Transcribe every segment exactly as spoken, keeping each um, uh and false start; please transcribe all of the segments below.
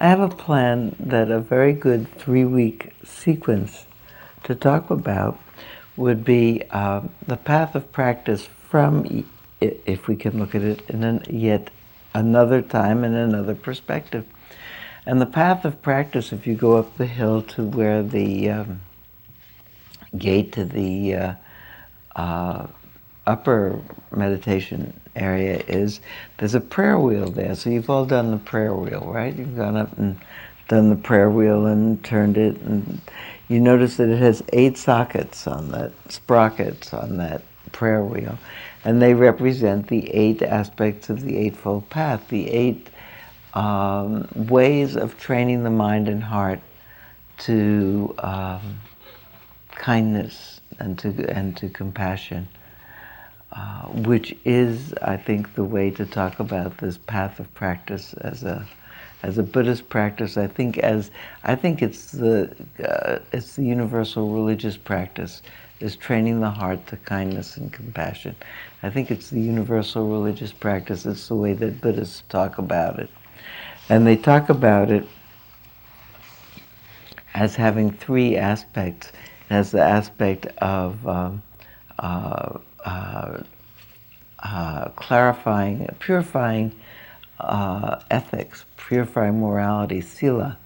I have a plan that a very good three-week sequence to talk about would be uh, the path of practice from, if we can look at it in an, yet another time and another perspective. And the path of practice, if you go up the hill to where the um, gate to the uh, uh, upper meditation area is, there's a prayer wheel there. So you've all done the prayer wheel, right? You've gone up and done the prayer wheel and turned it, and you notice that it has eight sockets on that, sprockets on that prayer wheel, and they represent the eight aspects of the Eightfold Path, the eight um, ways of training the mind and heart to um, kindness and to, and to compassion. Uh, which is, I think, the way to talk about this path of practice as a as a Buddhist practice. I think as I think it's the uh, it's the universal religious practice, is training the heart to kindness and compassion. I think it's the universal religious practice. It's the way that Buddhists talk about it, and they talk about it as having three aspects. As the aspect of um, uh, Uh, uh, clarifying, purifying uh, ethics, purifying morality. Sila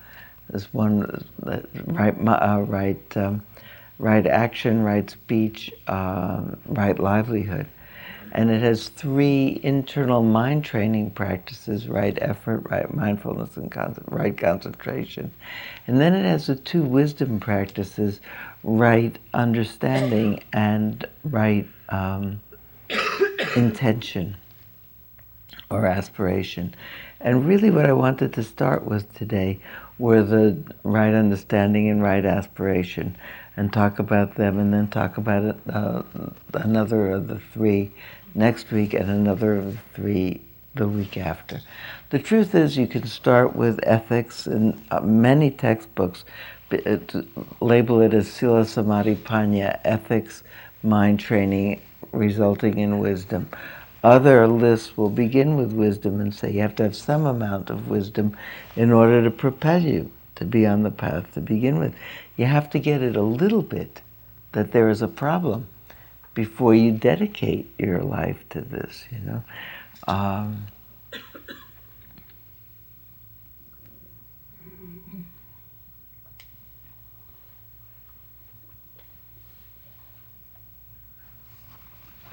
is one, uh, right, uh, right, um, right action, right speech, uh, right livelihood. And it has three internal mind training practices: right effort, right mindfulness, and con- right concentration. And then it has the two wisdom practices: right understanding and right Um, intention or aspiration. And really what I wanted to start with today were the right understanding and right aspiration, and talk about them, and then talk about it, uh, another of the three next week, and another of the three the week after. The truth is, you can start with ethics, and uh, many textbooks it, label it as Sila Samadhi Panya, ethics, mind training resulting in wisdom. Other lists will begin with wisdom and say you have to have some amount of wisdom in order to propel you to be on the path to begin with. You have to get it a little bit that there is a problem before you dedicate your life to this, you know. Um,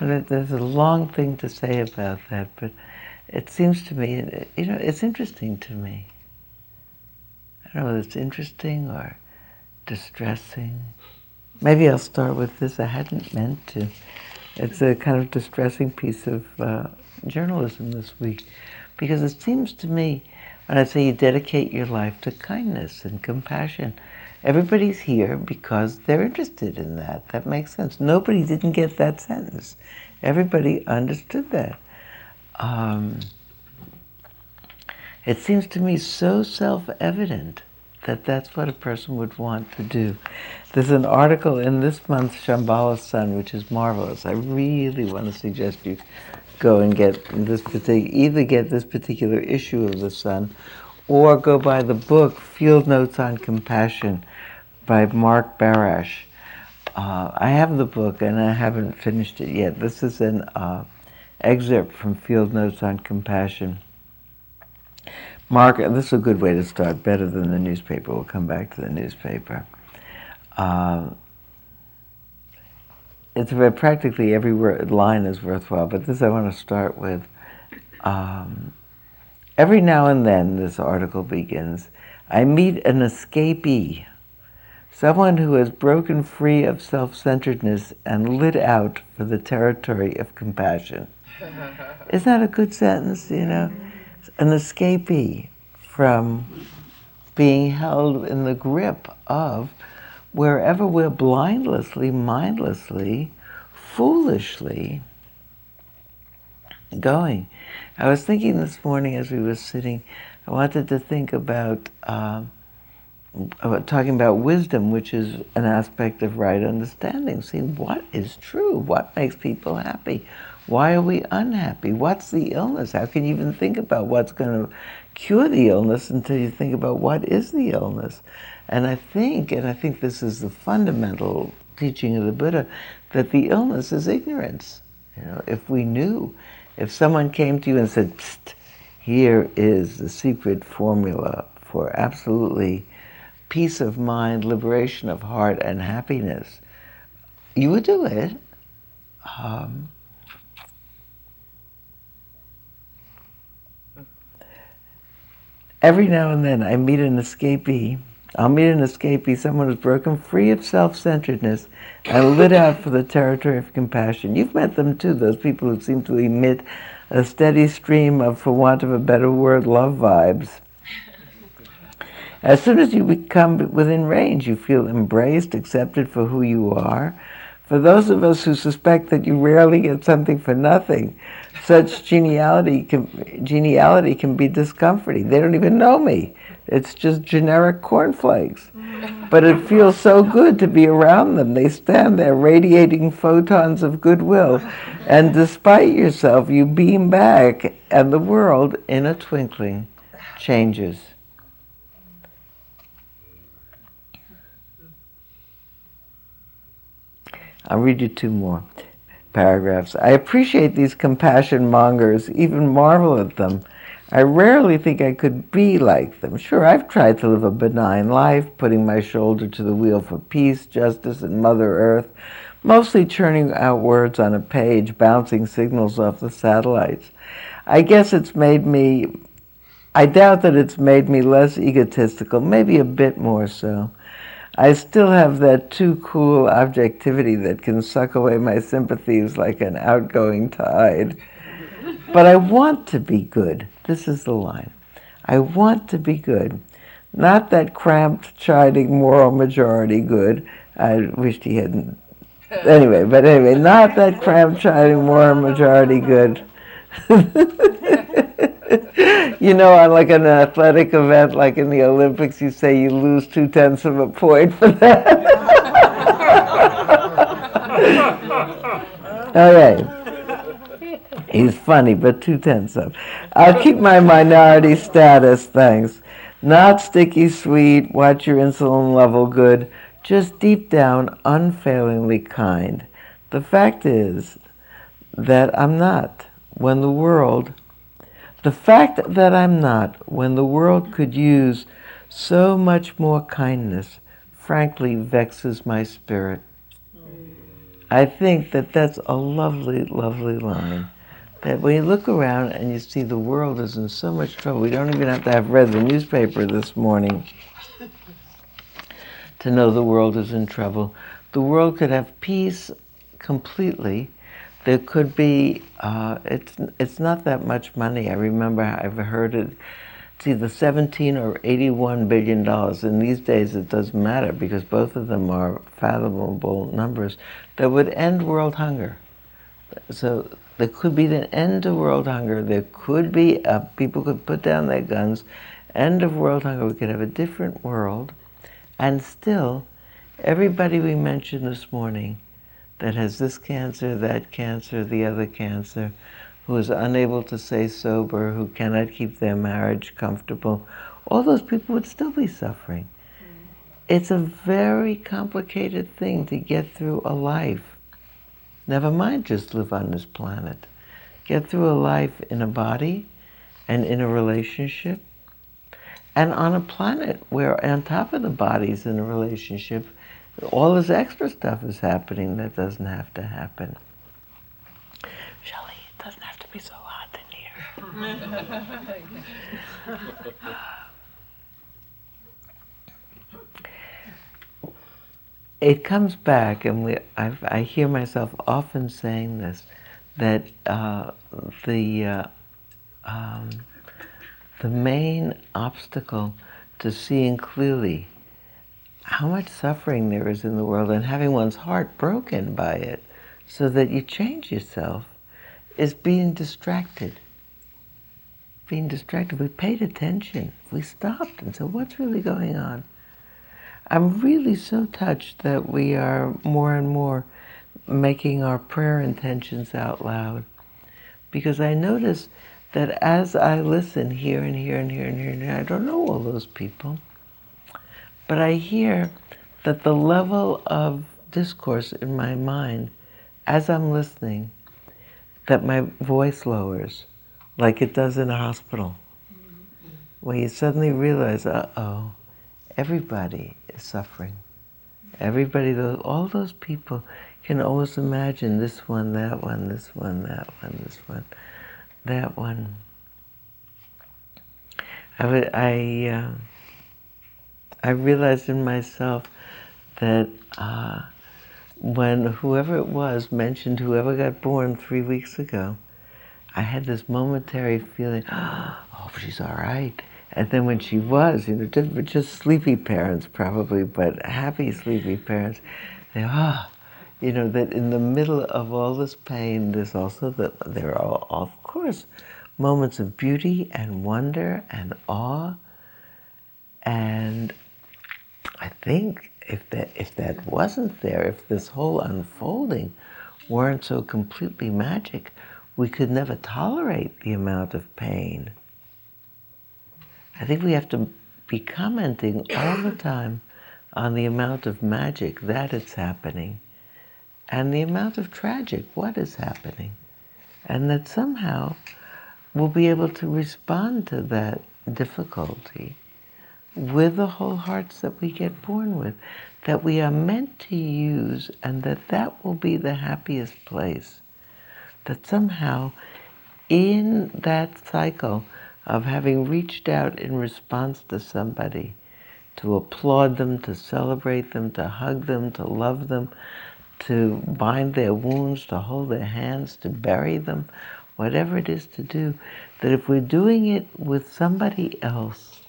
But there's a long thing to say about that, but it seems to me, you know, it's interesting to me. I don't know whether it's interesting or distressing. Maybe I'll start with this. I hadn't meant to. It's a kind of distressing piece of uh, journalism this week, because it seems to me, when I say you dedicate your life to kindness and compassion, everybody's here because they're interested in that. That makes sense. Nobody didn't get that sentence. Everybody understood that. Um, it seems to me so self-evident that that's what a person would want to do. There's an article in this month's Shambhala Sun, which is marvelous. I really want to suggest you go and get this particular, either get this particular issue of the Sun, or go by the book, Field Notes on Compassion, by Mark Barasch. Uh, I have the book, and I haven't finished it yet. This is an uh, excerpt from Field Notes on Compassion. Mark, this is a good way to start, better than the newspaper. We'll come back to the newspaper. Uh, it's practically every word, line is worthwhile, but this I want to start with. Um, Every now and then, this article begins, I meet an escapee, someone who has broken free of self-centeredness and lit out for the territory of compassion. Isn't that a good sentence, you know? An escapee from being held in the grip of wherever we're blindlessly, mindlessly, foolishly going. I was thinking this morning as we were sitting, I wanted to think about, uh, about talking about wisdom, which is an aspect of right understanding. See, what is true? What makes people happy? Why are we unhappy? What's the illness? How can you even think about what's going to cure the illness until you think about what is the illness. And I think, and I think this is the fundamental teaching of the Buddha, that the illness is ignorance. You know, if we knew, if someone came to you and said, "Psst, here is the secret formula for absolutely peace of mind, liberation of heart, and happiness," you would do it. Um, every now and then I meet an escapee, I'll meet an escapee, someone who's broken free of self-centeredness and lit out for the territory of compassion. You've met them too, those people who seem to emit a steady stream of, for want of a better word, love vibes. As soon as you become within range, you feel embraced, accepted for who you are. For those of us who suspect that you rarely get something for nothing, such geniality can, geniality can be discomforting. They don't even know me. It's just generic cornflakes. But it feels so good to be around them. They stand there radiating photons of goodwill. And despite yourself, you beam back, and the world, in a twinkling, changes. I'll read you two more paragraphs. I appreciate these compassion mongers, even marvel at them. I rarely think I could be like them. Sure, I've tried to live a benign life, putting my shoulder to the wheel for peace, justice, and Mother Earth, mostly churning out words on a page, bouncing signals off the satellites. I guess it's made me, I doubt that it's made me less egotistical, maybe a bit more so. I still have that too cool objectivity that can suck away my sympathies like an outgoing tide. But I want to be good. This is the line. I want to be good. Not that cramped, chiding, moral majority good. I wished he hadn't. Anyway, but anyway, not that cramped, chiding, moral majority good. You know, on like an athletic event, like in the Olympics, you say you lose two-tenths of a point for that. All right. He's funny, but two-tenths of. I'll keep my minority status, thanks. Not sticky sweet, watch your insulin level good, just deep down, unfailingly kind. The fact is that I'm not. When the world... The fact that I'm not, when the world could use so much more kindness, frankly vexes my spirit. I think that that's a lovely, lovely line. That when you look around and you see the world is in so much trouble, we don't even have to have read the newspaper this morning to know the world is in trouble. The world could have peace completely. There could be, uh, it's it's not that much money. I remember I've heard it, it's either seventeen or eighty-one billion dollars. And these days it doesn't matter because both of them are fathomable numbers that would end world hunger. So there could be an end to world hunger. There could be, a, people could put down their guns, end of world hunger. We could have a different world. And still, everybody we mentioned this morning that has this cancer, that cancer, the other cancer, who is unable to stay sober, who cannot keep their marriage comfortable, all those people would still be suffering. Mm. It's a very complicated thing to get through a life. Never mind just live on this planet. Get through a life in a body and in a relationship, and on a planet where on top of the bodies in a relationship, all this extra stuff is happening that doesn't have to happen. Shelley, it doesn't have to be so hot in here. It comes back, and we, I've, I hear myself often saying this, that uh, the uh, um, the main obstacle to seeing clearly how much suffering there is in the world and having one's heart broken by it so that you change yourself is being distracted. Being distracted. We paid attention. We stopped and said, what's really going on? I'm really so touched that we are more and more making our prayer intentions out loud, because I notice that as I listen here and here and here and here and here, I don't know all those people, but I hear that the level of discourse in my mind, as I'm listening, that my voice lowers, like it does in a hospital, where you suddenly realize, uh-oh, everybody is suffering. Everybody, those, all those people can always imagine this one, that one, this one, that one, this one, that one. I, would, I, uh, I realized in myself that uh, when whoever it was mentioned whoever got born three weeks ago, I had this momentary feeling, oh, she's all right. And then when she was, you know, just, just sleepy parents probably, but happy sleepy parents, they, ah, oh, you know, that in the middle of all this pain, there's also, the, there are, of course, moments of beauty and wonder and awe. And I think if that, if that wasn't there, if this whole unfolding weren't so completely magic, we could never tolerate the amount of pain. I think we have to be commenting all the time on the amount of magic that is happening and the amount of tragic, what is happening. And that somehow we'll be able to respond to that difficulty with the whole hearts that we get born with, that we are meant to use, and that that will be the happiest place. That somehow in that cycle of having reached out in response to somebody, to applaud them, to celebrate them, to hug them, to love them, to bind their wounds, to hold their hands, to bury them, whatever it is to do, that if we're doing it with somebody else,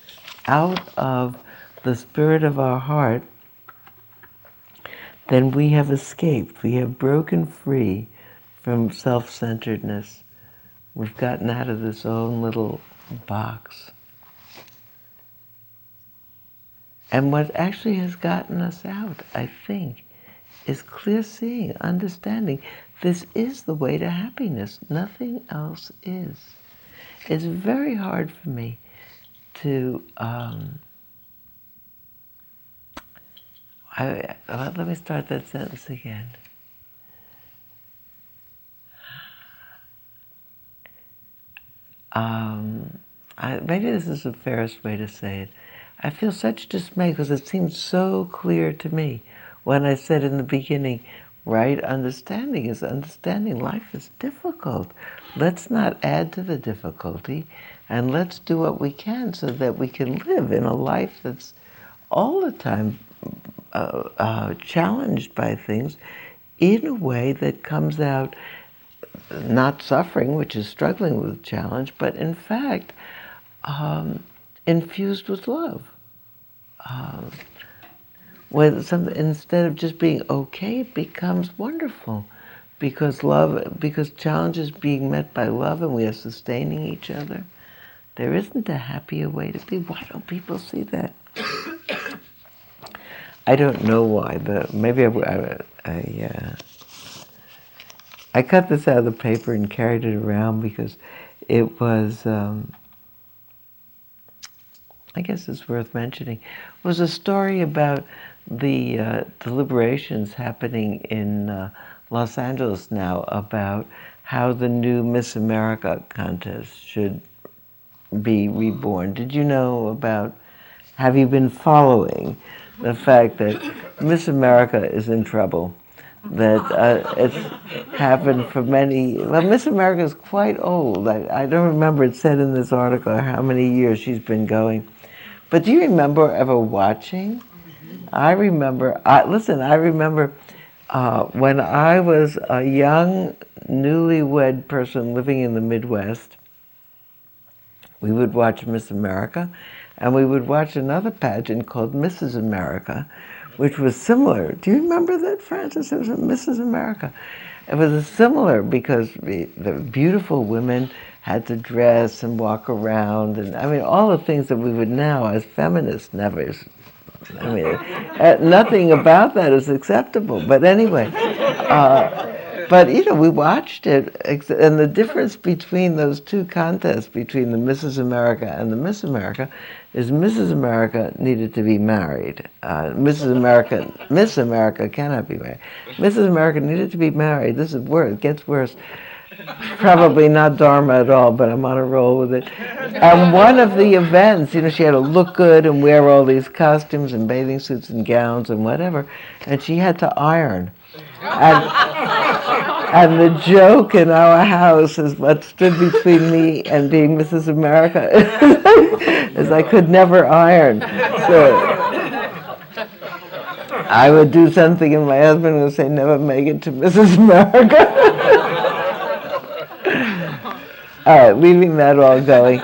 out of the spirit of our heart, then we have escaped, we have broken free from self-centeredness. We've gotten out of this own little box. And what actually has gotten us out, I think, is clear seeing, understanding. This is the way to happiness. Nothing else is. It's very hard for me to... Um, I, well, let me start that sentence again. Um, I, maybe this is the fairest way to say it. I feel such dismay because it seemed so clear to me when I said in the beginning, right understanding is understanding life is difficult. Let's not add to the difficulty, and let's do what we can so that we can live in a life that's all the time uh, uh, challenged by things in a way that comes out not suffering, which is struggling with challenge, but in fact, um, infused with love. Um, where some, instead of just being okay, it becomes wonderful, because love, because challenge is being met by love, and we are sustaining each other. There isn't a happier way to be. Why don't people see that? I don't know why, but maybe I. I, I uh, I cut this out of the paper and carried it around because it was, um, I guess it's worth mentioning, it was a story about the uh, deliberations happening in uh, Los Angeles now about how the new Miss America contest should be reborn. Did you know about, have you been following the fact that Miss America is in trouble? That uh, it's happened for many... Well, Miss America is quite old. I, I don't remember, it said in this article how many years she's been going. But do you remember ever watching? I remember... I, listen, I remember uh, when I was a young, newlywed person living in the Midwest, we would watch Miss America, and we would watch another pageant called Missus America, which was similar. Do you remember that, Francis? It was a Missus America. It was similar because the beautiful women had to dress and walk around, and I mean, all the things that we would now as feminists never, I mean, nothing about that is acceptable. But anyway, uh, But, you know, we watched it, and the difference between those two contests, between the Missus America and the Miss America, is Missus America needed to be married. Uh, Missus America, Miss America cannot be married. Missus America needed to be married. This is worse. It gets worse. Probably not Dharma at all, but I'm on a roll with it. And one of the events, you know, she had to look good and wear all these costumes and bathing suits and gowns and whatever, and she had to iron. And, and the joke in our house is what stood between me and being Missus America is I could never iron. So I would do something and my husband would say, never make it to Missus America. All right, leaving that all going.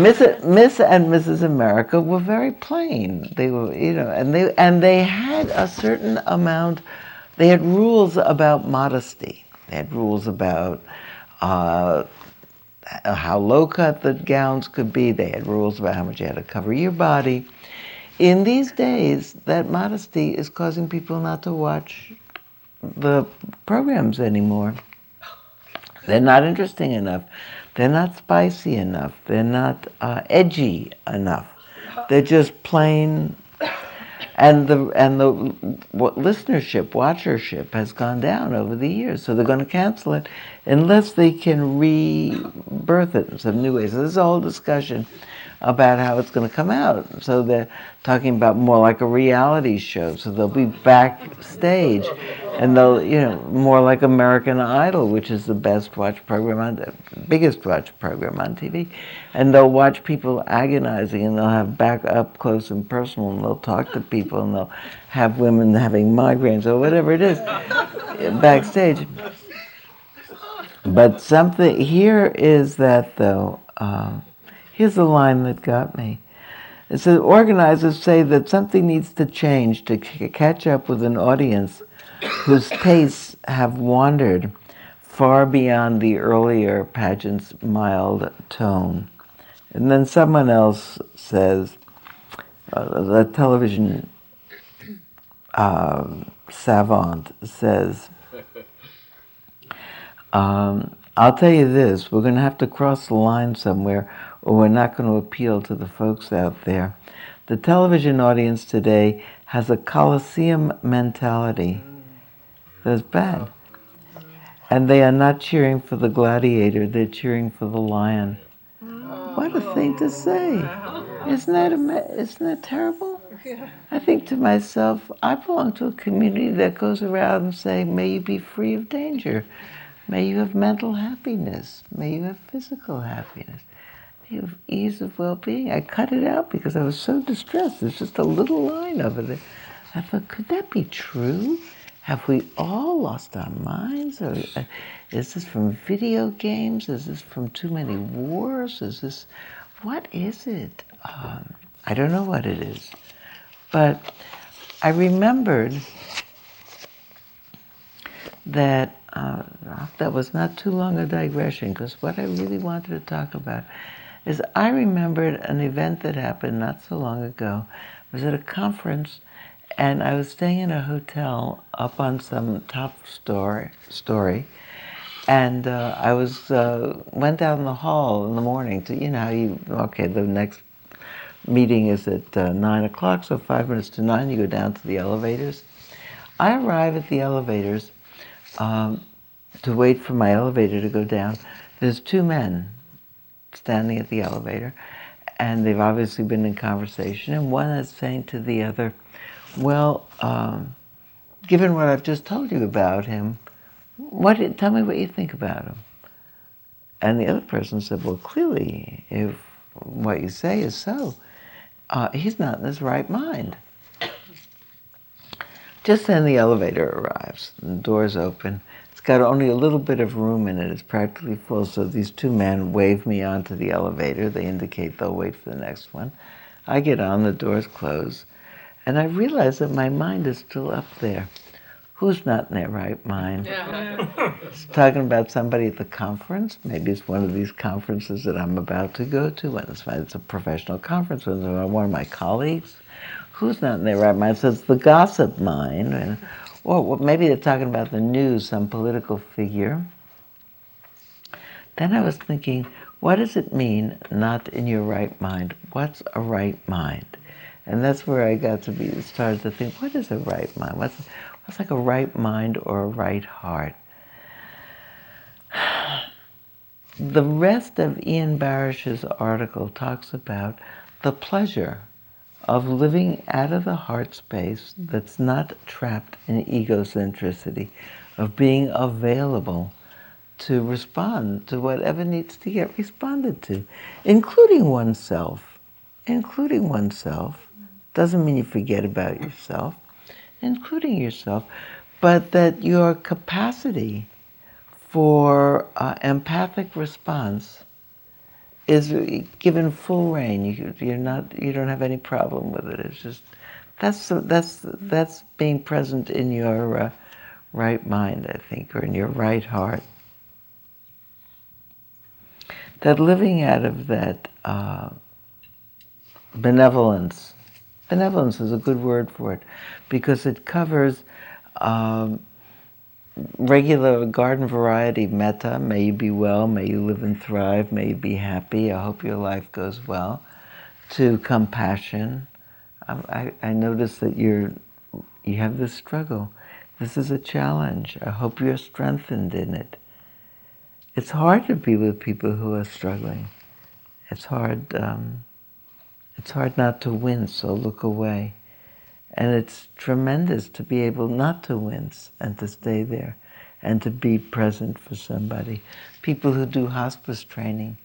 Miss, Miss and Missus America were very plain. They were, you know, and they and they had a certain amount. They had rules about modesty. They had rules about uh, how low cut the gowns could be. They had rules about how much you had to cover your body. In these days, that modesty is causing people not to watch the programs anymore. They're not interesting enough. They're not spicy enough. They're not uh, edgy enough. They're just plain. And the and the listenership, watchership has gone down over the years. So they're going to cancel it unless they can rebirth it in some new ways. So there's a whole discussion about how it's going to come out. So they're talking about more like a reality show. So they'll be backstage, and they'll, you know, more like American Idol, which is the best watched program, on, biggest watched program on T V. And they'll watch people agonizing, and they'll have back up close and personal, and they'll talk to people, and they'll have women having migraines or whatever it is backstage. But something here is that though. Uh, Here's the line that got me. It says, organizers say that something needs to change to c- catch up with an audience whose tastes have wandered far beyond the earlier pageant's mild tone. And then someone else says, uh, the television uh, savant says, um, I'll tell you this, we're going to have to cross the line somewhere, or we're not going to appeal to the folks out there. The television audience today has a Coliseum mentality. That's bad. And they are not cheering for the gladiator, they're cheering for the lion. What a thing to say. Isn't that, ama- isn't that terrible? I think to myself, I belong to a community that goes around and say, may you be free of danger. May you have mental happiness. May you have physical happiness. Of ease of well-being. I cut it out because I was so distressed. There's just a little line over there. I thought, could that be true? Have we all lost our minds? Or, uh, is this from video games? Is this from too many wars? Is this... What is it? Um, I don't know what it is. But I remembered that uh, that was not too long a digression, because what I really wanted to talk about is I remembered an event that happened not so long ago. I was at a conference, and I was staying in a hotel up on some top store, story, and uh, I was uh, went down the hall in the morning to, you know, you okay, the next meeting is at uh, nine o'clock, so five minutes to nine, you go down to the elevators. I arrive at the elevators um, to wait for my elevator to go down. There's two men standing at the elevator, and they've obviously been in conversation, and one is saying to the other, well, um, given what I've just told you about him, what? Tell me what you think about him. And the other person said, well, clearly, if what you say is so, uh, he's not in his right mind. Just then the elevator arrives, and the doors open. Got only a little bit of room in it. It's practically full, so these two men wave me onto the elevator. They indicate they'll wait for the next one. I get on, the doors close, and I realize that my mind is still up there. Who's not in their right mind? Yeah. It's talking about somebody at the conference. Maybe it's one of these conferences that I'm about to go to. It's a professional conference. It's one of my colleagues. Who's not in their right mind? So it's the gossip mind. And Well, maybe they're talking about the news, some political figure. Then I was thinking, what does it mean, not in your right mind? What's a right mind? And that's where I got to be, started to think, what is a right mind? What's, what's like a right mind or a right heart? The rest of Ian Barish's article talks about the pleasure of living out of the heart space that's not trapped in egocentricity, of being available to respond to whatever needs to get responded to, including oneself. Including oneself doesn't mean you forget about yourself, including yourself, but that your capacity for uh, empathic response is given full rein. You, you're not. You don't have any problem with it. It's just that's that's that's being present in your uh, right mind, I think, or in your right heart. That living out of that uh, benevolence, benevolence is a good word for it, because it covers um, regular garden variety metta, may you be well, may you live and thrive, may you be happy, I hope your life goes well, to compassion. I, I, I notice that you're, you have this struggle. This is a challenge. I hope you're strengthened in it. It's hard to be with people who are struggling. It's hard, um, it's hard not to wince or look away. And it's tremendous to be able not to wince and to stay there and to be present for somebody. People who do hospice training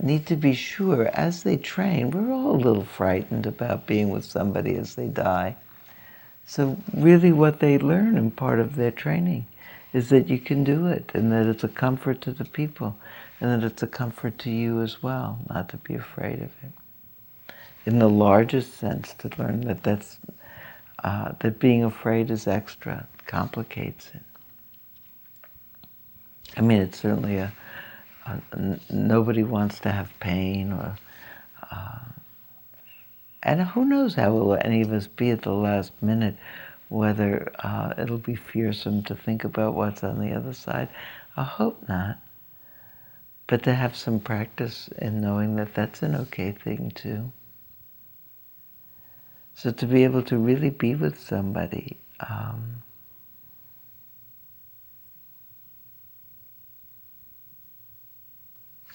need to be sure as they train, we're all a little frightened about being with somebody as they die. So really what they learn in part of their training is that you can do it, and that it's a comfort to the people, and that it's a comfort to you as well, not to be afraid of it. In the largest sense, to learn that that's, uh, that being afraid is extra, complicates it. I mean, it's certainly a, a, a nobody wants to have pain, or, uh, and who knows how will any of us be at the last minute, whether uh, it'll be fearsome to think about what's on the other side. I hope not. But to have some practice in knowing that that's an okay thing too. So to be able to really be with somebody, um,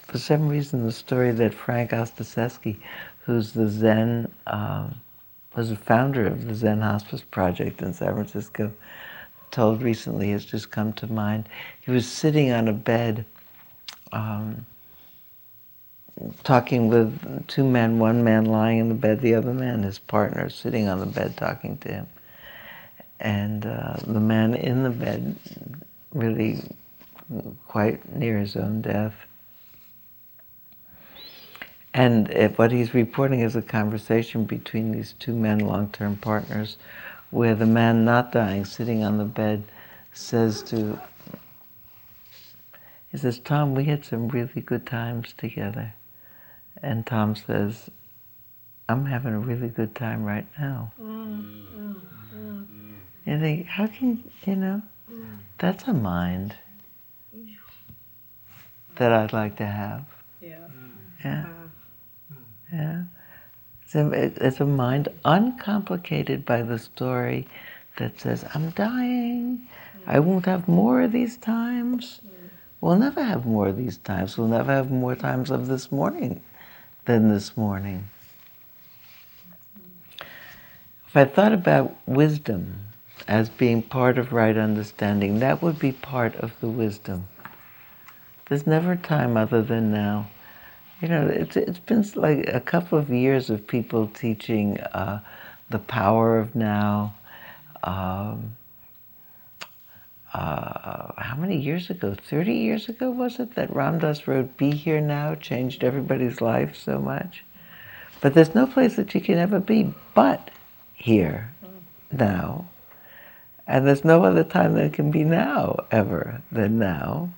for some reason the story that Frank Ostaseski, who's the Zen, um, was a founder of the Zen Hospice Project in San Francisco, told recently, has just come to mind. He was sitting on a bed, um, talking with two men, one man lying in the bed, the other man, his partner, sitting on the bed talking to him. And uh, the man in the bed, really quite near his own death. And if what he's reporting is a conversation between these two men, long-term partners, where the man not dying, sitting on the bed, says to, he says, Tom, we had some really good times together. And Tom says, I'm having a really good time right now. Mm, mm, mm. You think, how can, you know, that's a mind that I'd like to have. Yeah. Yeah. Yeah, it's a, it's a mind uncomplicated by the story that says, I'm dying, I won't have more of these times. We'll never have more of these times. We'll never have more times of this morning than this morning. If I thought about wisdom as being part of right understanding, that would be part of the wisdom. There's never time other than now. You know, it's it's been like a couple of years of people teaching uh, the power of now. Um, uh, how many years ago? Thirty years ago was it that Ram Dass wrote "Be Here Now" changed everybody's life so much? But there's no place that you can ever be but here, now, and there's no other time that it can be now ever than now.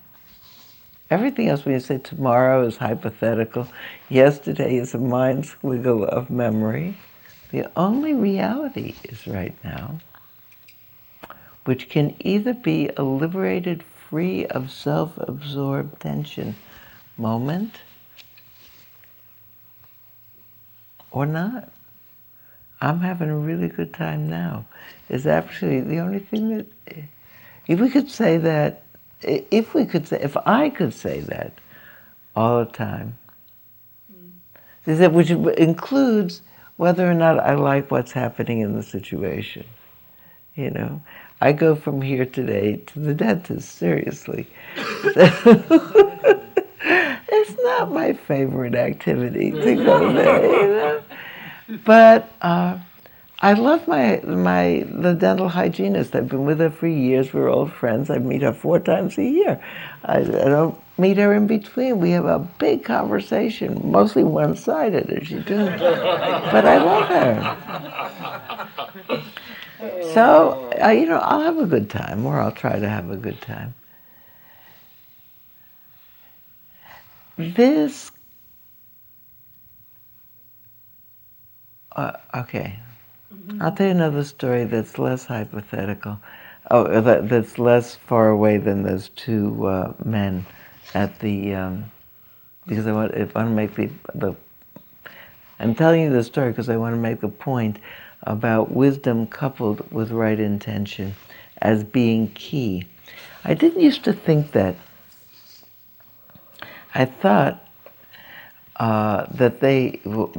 Everything else, when you say tomorrow, is hypothetical. Yesterday is a mind squiggle of memory. The only reality is right now. which can either be liberated free of self-absorbed tension moment or not. I'm having a really good time now. Is actually the only thing that, if we could say that, if we could say, if I could say that all the time, is that which includes whether or not I like what's happening in the situation. You know, I go from here today to the dentist, seriously. It's not my favorite activity to go there, you know. But uh, I love my my the dental hygienist. I've been with her for years. We're old friends. I meet her four times a year. I, I don't meet her in between. We have a big conversation, mostly one-sided, as you do. But I love her. So, uh, you know, I'll have a good time, or I'll try to have a good time. This... Uh, okay, mm-hmm. I'll tell you another story that's less hypothetical. Oh, that, that's less far away than those two uh, men at the, um, because I want, I want to make the, the, I'm telling you this story because I want to make the point about wisdom coupled with right intention as being key. I didn't used to think that. I thought, Uh, that they,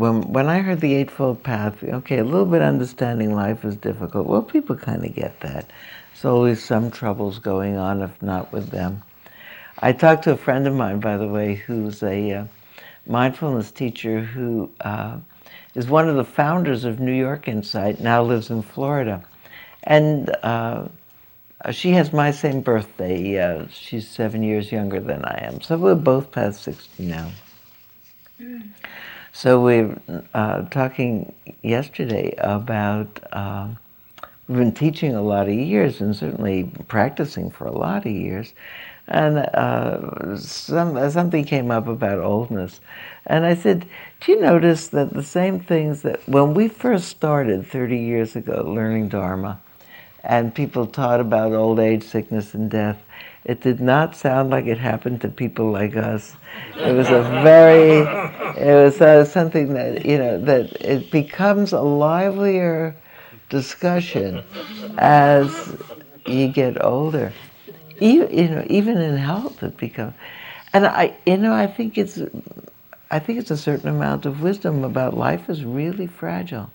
when, when I heard the Eightfold Path, okay, a little bit understanding life is difficult. Well, people kind of get that. There's always some troubles going on, if not with them. I talked to a friend of mine, by the way, who's a uh, mindfulness teacher who uh, is one of the founders of New York Insight, now lives in Florida. And uh, she has my same birthday. Uh, she's seven years younger than I am. So we're both past sixty now. So we were uh, talking yesterday about, uh, we've been teaching a lot of years and certainly practicing for a lot of years, and uh, some, something came up about oldness. And I said, do you notice that the same things that when we first started thirty years ago learning Dharma, and people taught about old age, sickness, and death, it did not sound like it happened to people like us. It was a very, it was uh, something that, you know, that it becomes a livelier discussion as you get older. You, you know, even in health it becomes, and I, you know, I think it's, I think it's a certain amount of wisdom about life is really fragile.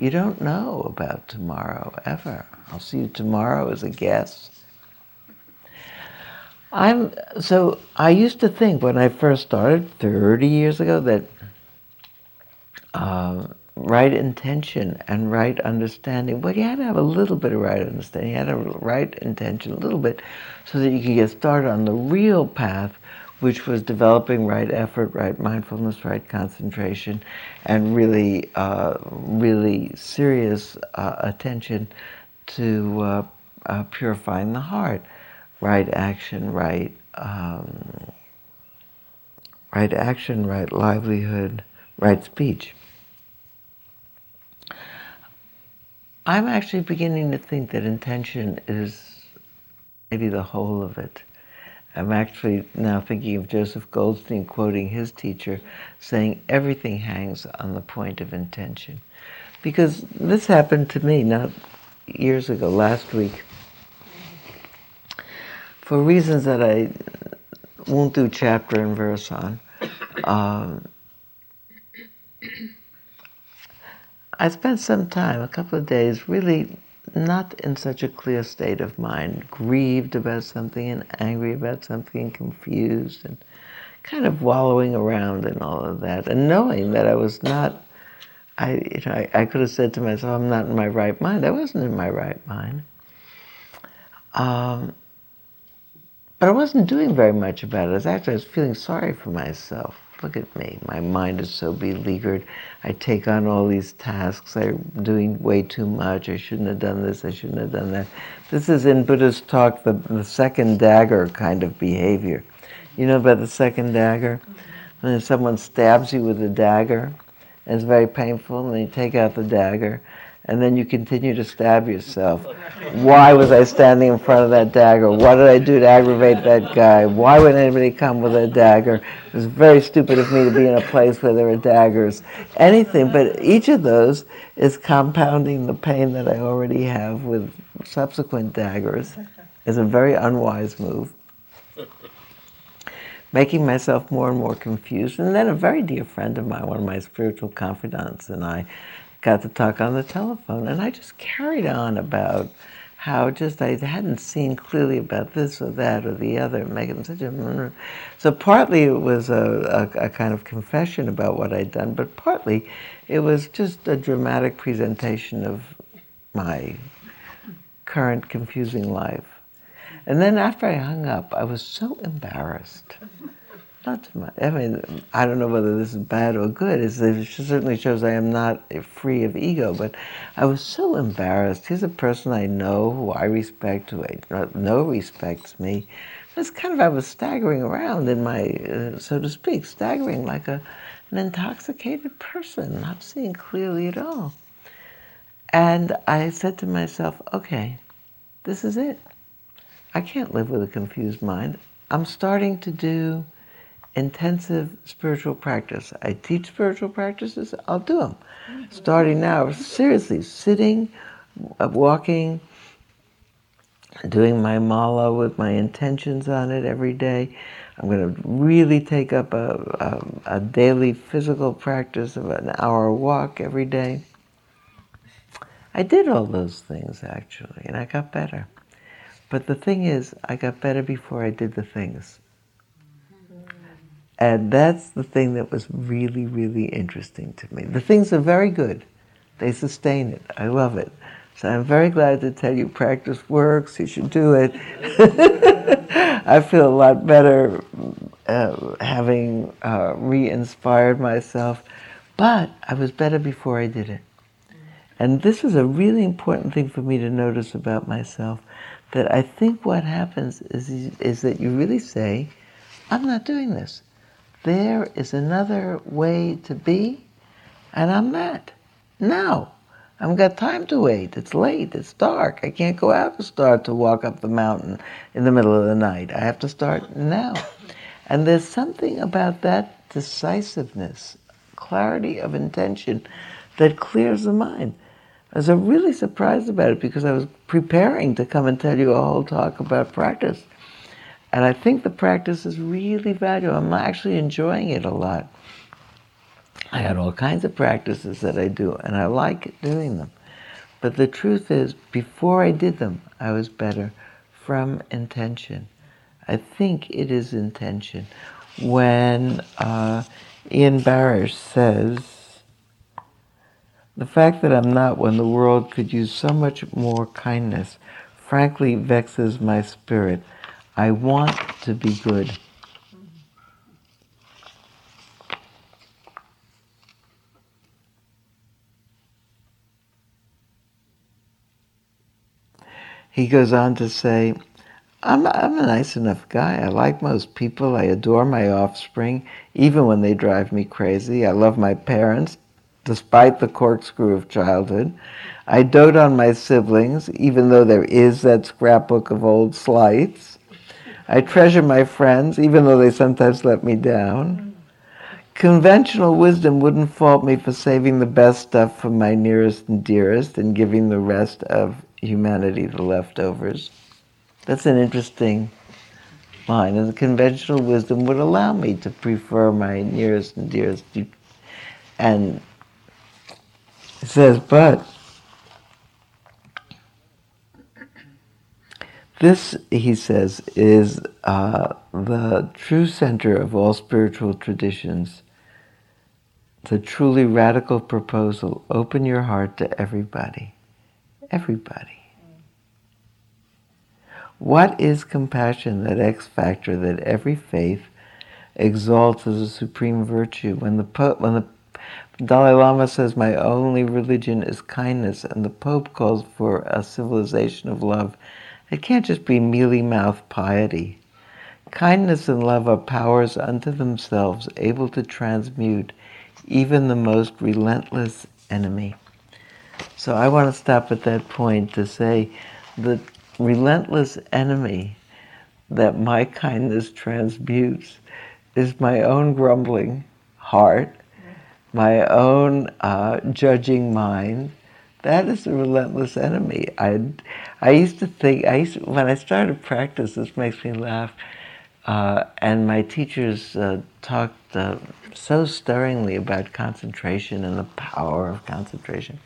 You don't know about tomorrow, ever. I'll see you tomorrow as a guest. I'm so I used to think when I first started thirty years ago that uh, right intention and right understanding, well, you had to have a little bit of right understanding, you had to have right intention, a little bit, so that you could get started on the real path, which was developing right effort, right mindfulness, right concentration, and really, uh, really serious uh, attention to uh, uh, purifying the heart. Right action, right, um, right action, right livelihood, right speech. I'm actually beginning to think that intention is maybe the whole of it. I'm actually now thinking of Joseph Goldstein quoting his teacher, saying everything hangs on the point of intention. Because this happened to me not years ago, last week. For reasons that I won't do chapter and verse on, um, I spent some time, a couple of days, really not in such a clear state of mind, grieved about something and angry about something and confused and kind of wallowing around and all of that, and knowing that I was not, I, you know, I, I could have said to myself, I'm not in my right mind. I wasn't in my right mind. Um, But I wasn't doing very much about it. I was actually I was feeling sorry for myself. Look at me. My mind is so beleaguered. I take on all these tasks. I'm doing way too much. I shouldn't have done this. I shouldn't have done that. This is, in Buddhist talk, the, the second dagger kind of behavior. You know about the second dagger? When someone stabs you with a dagger, and it's very painful, and then you take out the dagger, and then you continue to stab yourself. Why was I standing in front of that dagger? What did I do to aggravate that guy? Why would anybody come with a dagger? It was very stupid of me to be in a place where there were daggers. Anything, but each of those is compounding the pain that I already have with subsequent daggers. It's a very unwise move. Making myself more and more confused. And then a very dear friend of mine, one of my spiritual confidants, and I got to talk on the telephone, and I just carried on about how just I hadn't seen clearly about this or that or the other, making such a... So partly it was a, a, a kind of confession about what I'd done, but partly it was just a dramatic presentation of my current confusing life. And then after I hung up, I was so embarrassed. Not to my, I mean, I don't know whether this is bad or good. It's, it certainly shows I am not free of ego, but I was so embarrassed. Here's a person I know, who I respect, who I know respects me. It's kind of, I was staggering around in my, uh, so to speak, staggering like a, an intoxicated person, not seeing clearly at all. And I said to myself, okay, this is it. I can't live with a confused mind. I'm starting to do intensive spiritual practice. I teach spiritual practices, I'll do them. Starting now, seriously, sitting, walking, doing my mala with my intentions on it every day. I'm going to really take up a, a, a daily physical practice of an hour walk every day. I did all those things, actually, and I got better. But the thing is, I got better before I did the things. And that's the thing that was really, really interesting to me. The things are very good. They sustain it. I love it. So I'm very glad to tell you practice works. You should do it. I feel a lot better uh, having uh, re-inspired myself. But I was better before I did it. And this is a really important thing for me to notice about myself. That I think what happens is is that you really say, I'm not doing this. There is another way to be, and I'm not. Now, I haven't got time to wait. It's late. It's dark. I can't go out and start to walk up the mountain in the middle of the night. I have to start now. And there's something about that decisiveness, clarity of intention, that clears the mind. I was really surprised about it because I was preparing to come and tell you a whole talk about practice. And I think the practice is really valuable. I'm actually enjoying it a lot. I had all kinds of practices that I do, and I like doing them. But the truth is, before I did them, I was better from intention. I think it is intention. When uh, Ian Barish says, the fact that I'm not when the world could use so much more kindness frankly vexes my spirit. I want to be good. He goes on to say, I'm, I'm a nice enough guy. I like most people. I adore my offspring, even when they drive me crazy. I love my parents, despite the corkscrew of childhood. I dote on my siblings, even though there is that scrapbook of old slights. I treasure my friends, even though they sometimes let me down. Conventional wisdom wouldn't fault me for saving the best stuff for my nearest and dearest and giving the rest of humanity the leftovers. That's an interesting line. And the conventional wisdom would allow me to prefer my nearest and dearest. And it says, but this, he says, is uh, the true center of all spiritual traditions, the truly radical proposal, open your heart to everybody, everybody. What is compassion, that X factor that every faith exalts as a supreme virtue? When the po- when the Dalai Lama says, my only religion is kindness, and the Pope calls for a civilization of love. It can't just be mealy-mouthed piety. Kindness and love are powers unto themselves, able to transmute even the most relentless enemy. So I want to stop at that point to say the relentless enemy that my kindness transmutes is my own grumbling heart, my own uh, judging mind. That is a relentless enemy. I, I used to think, I used to, when I started practice, this makes me laugh, uh, and my teachers uh, talked uh, so stirringly about concentration and the power of concentration.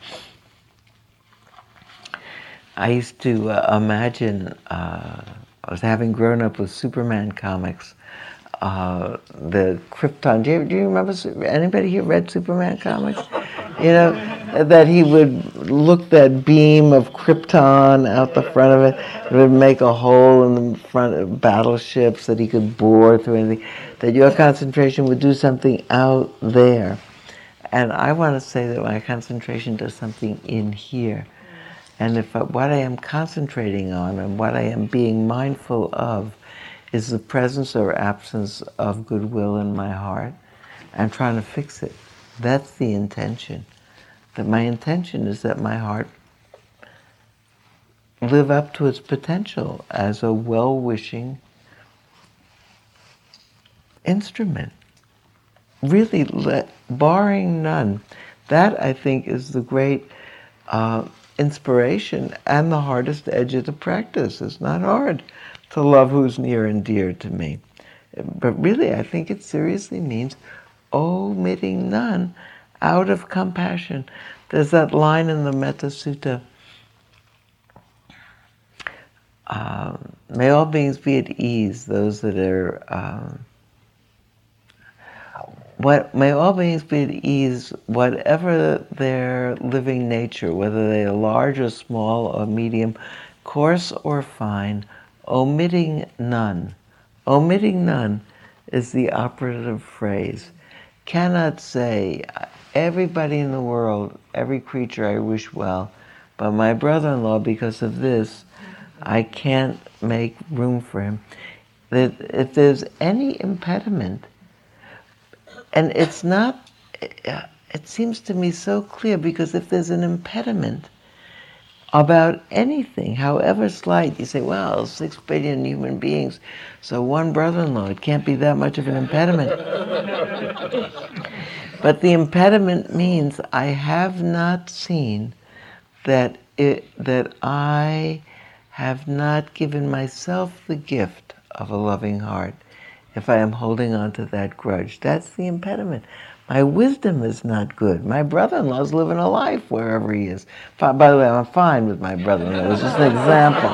I used to uh, imagine, uh, I was having grown up with Superman comics, Uh, the Krypton. Do you, do you remember, anybody here read Superman comics? You know, that he would look that beam of Krypton out the front of it, it would make a hole in the front of battleships that he could bore through anything, that your concentration would do something out there. And I want to say that my concentration does something in here. And if I, what I am concentrating on and what I am being mindful of is the presence or absence of goodwill in my heart. I'm trying to fix it. That's the intention. That my intention is that my heart live up to its potential as a well-wishing instrument. Really, let, barring none. That, I think, is the great uh, inspiration and the hardest edge of the practice. It's not hard to love who's near and dear to me. But really, I think it seriously means omitting none out of compassion. There's that line in the Metta Sutta, um, may all beings be at ease, those that are... Um, what, may all beings be at ease, whatever their living nature, whether they are large or small or medium, coarse or fine, omitting none. Omitting none is the operative phrase. Cannot say, everybody in the world, every creature I wish well, but my brother-in-law, because of this, I can't make room for him. That if there's any impediment, and it's not, it seems to me so clear, because if there's an impediment about anything, however slight, you say, well, six billion human beings, so one brother-in-law, it can't be that much of an impediment. But the impediment means I have not seen that it, that I have not given myself the gift of a loving heart if I am holding on to that grudge. That's the impediment. My wisdom is not good. My brother-in-law's living a life wherever he is. By the way, I'm fine with my brother-in-law. It's just an example.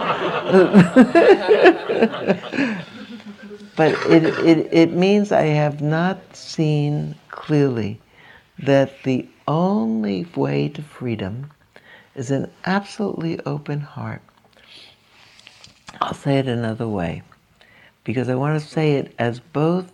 But it, it, it means I have not seen clearly that the only way to freedom is an absolutely open heart. I'll say it another way, because I want to say it as both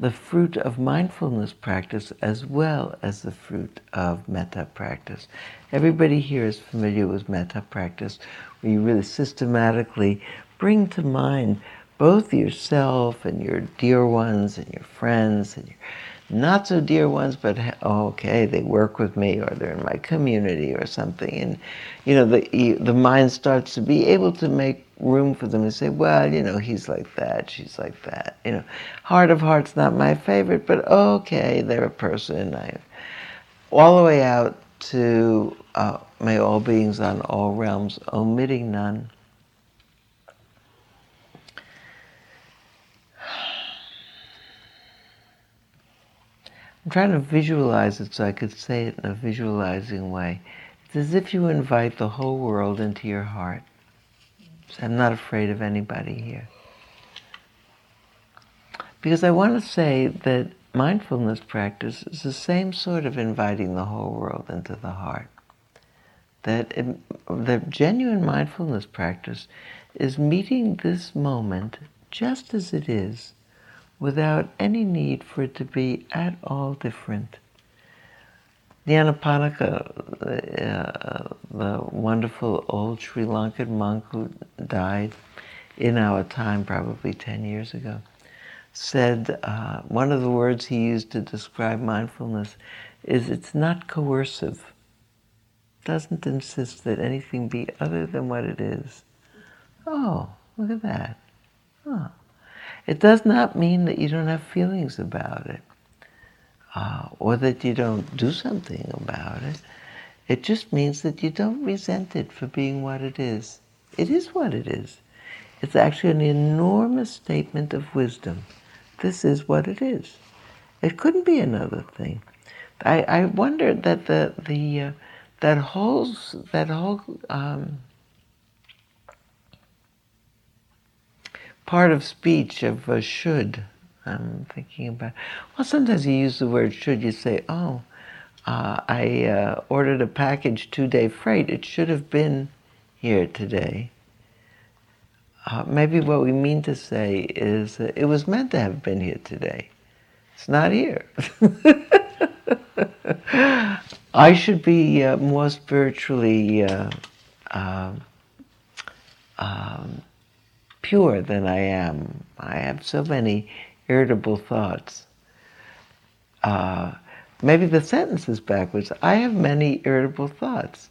the fruit of mindfulness practice as well as the fruit of metta practice. Everybody here is familiar with metta practice, where you really systematically bring to mind both yourself and your dear ones and your friends and your not so dear ones, but oh, okay, they work with me or they're in my community or something. And you know, the the mind starts to be able to make room for them and say, well, you know, he's like that, she's like that. You know, heart of heart's not my favorite, but okay, they're a person. I, all the way out to uh, may all beings on all realms, omitting none. I'm trying to visualize it so I could say it in a visualizing way. It's as if you invite the whole world into your heart. So I'm not afraid of anybody here. Because I want to say that mindfulness practice is the same sort of inviting the whole world into the heart. That it, the genuine mindfulness practice is meeting this moment just as it is, without any need for it to be at all different. Nyanaponika, uh, the wonderful old Sri Lankan monk who died in our time probably ten years ago, said uh, one of the words he used to describe mindfulness is it's not coercive. doesn't insist that anything be other than what it is. Oh, look at that. Huh. It does not mean that you don't have feelings about it, uh, or that you don't do something about it. It just means that you don't resent it for being what it is. It is what it is. It's actually an enormous statement of wisdom. This is what it is. It couldn't be another thing. I, I wonder that the the uh, that whole that whole um, part of speech of uh, should. I'm thinking about. Well, sometimes you use the word should. You say, "Oh, uh, I uh, ordered a package two-day freight. It should have been here today." Uh, maybe what we mean to say is uh, it was meant to have been here today. It's not here. I should be uh, more spiritually uh, uh, um, pure than I am. I have so many irritable thoughts. Uh, maybe the sentence is backwards. I have many irritable thoughts.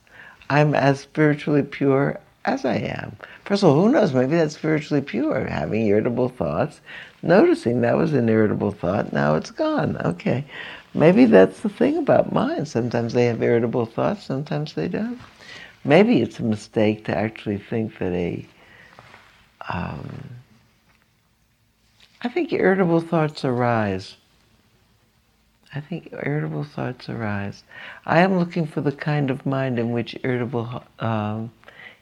I'm as spiritually pure as I am. First of all, who knows? Maybe that's spiritually pure, having irritable thoughts, noticing that was an irritable thought, now it's gone. Okay. Maybe that's the thing about mine. Sometimes they have irritable thoughts, sometimes they don't. Maybe it's a mistake to actually think that a... Um, I think irritable thoughts arise. I think irritable thoughts arise. I am looking for the kind of mind in which irritable um,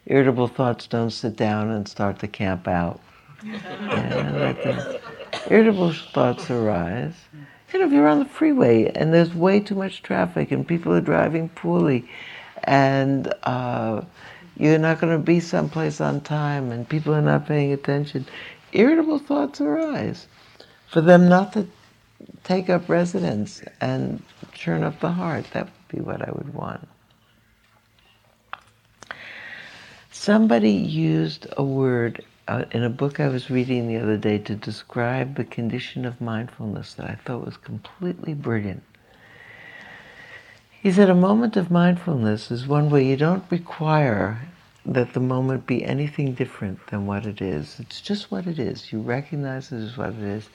irritable thoughts don't sit down and start to camp out. Yeah, I like that. Irritable thoughts arise. You know, if you're on the freeway and there's way too much traffic and people are driving poorly and uh, you're not going to be someplace on time and people are not paying attention, irritable thoughts arise. For them not to take up residence and churn up the heart, that would be what I would want. Somebody used a word uh, in a book I was reading the other day to describe the condition of mindfulness that I thought was completely brilliant. He said, a moment of mindfulness is one where you don't require that the moment be anything different than what it is. It's just what it is. You recognize it as what it is.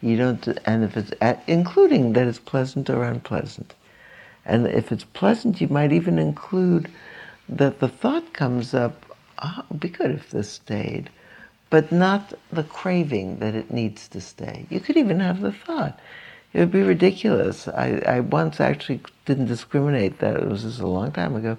You don't, and if it's, including that it's pleasant or unpleasant. And if it's pleasant, you might even include that the thought comes up, oh, it'd be good if this stayed, but not the craving that it needs to stay. You could even have the thought. It would be ridiculous. I, I once actually didn't discriminate that. It was just a long time ago,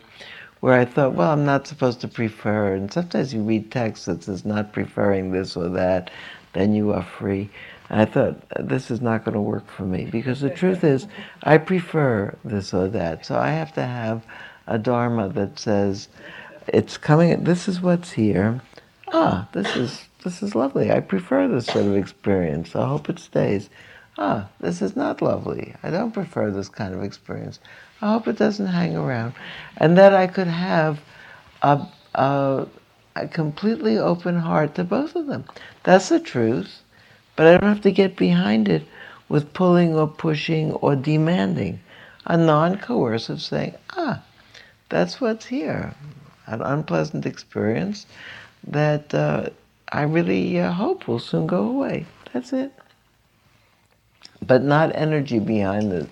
where I thought, well, I'm not supposed to prefer. And sometimes you read text that says not preferring this or that, then you are free. And I thought, this is not going to work for me, because the truth is, I prefer this or that. So I have to have a dharma that says, it's coming, this is what's here. Ah, this is this is lovely. I prefer this sort of experience. I hope it stays. Ah, this is not lovely. I don't prefer this kind of experience. I hope it doesn't hang around. And that I could have a, a, a completely open heart to both of them. That's the truth, but I don't have to get behind it with pulling or pushing or demanding. A non-coercive saying, ah, that's what's here, an unpleasant experience that uh, I really uh, hope will soon go away. That's it. But not energy behind it.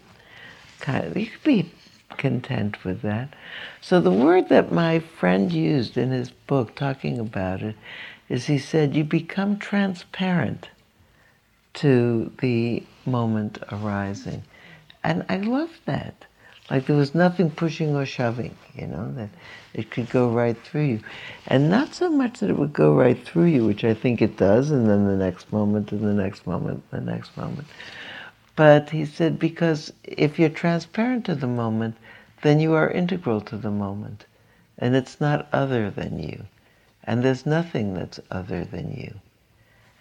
Kind of, you could be content with that. So the word that my friend used in his book talking about it is he said, you become transparent to the moment arising. And I love that. Like there was nothing pushing or shoving, you know, that it could go right through you. And not so much that it would go right through you, which I think it does, and then the next moment, and the next moment, and the next moment. But he said, because if you're transparent to the moment, then you are integral to the moment. And it's not other than you. And there's nothing that's other than you.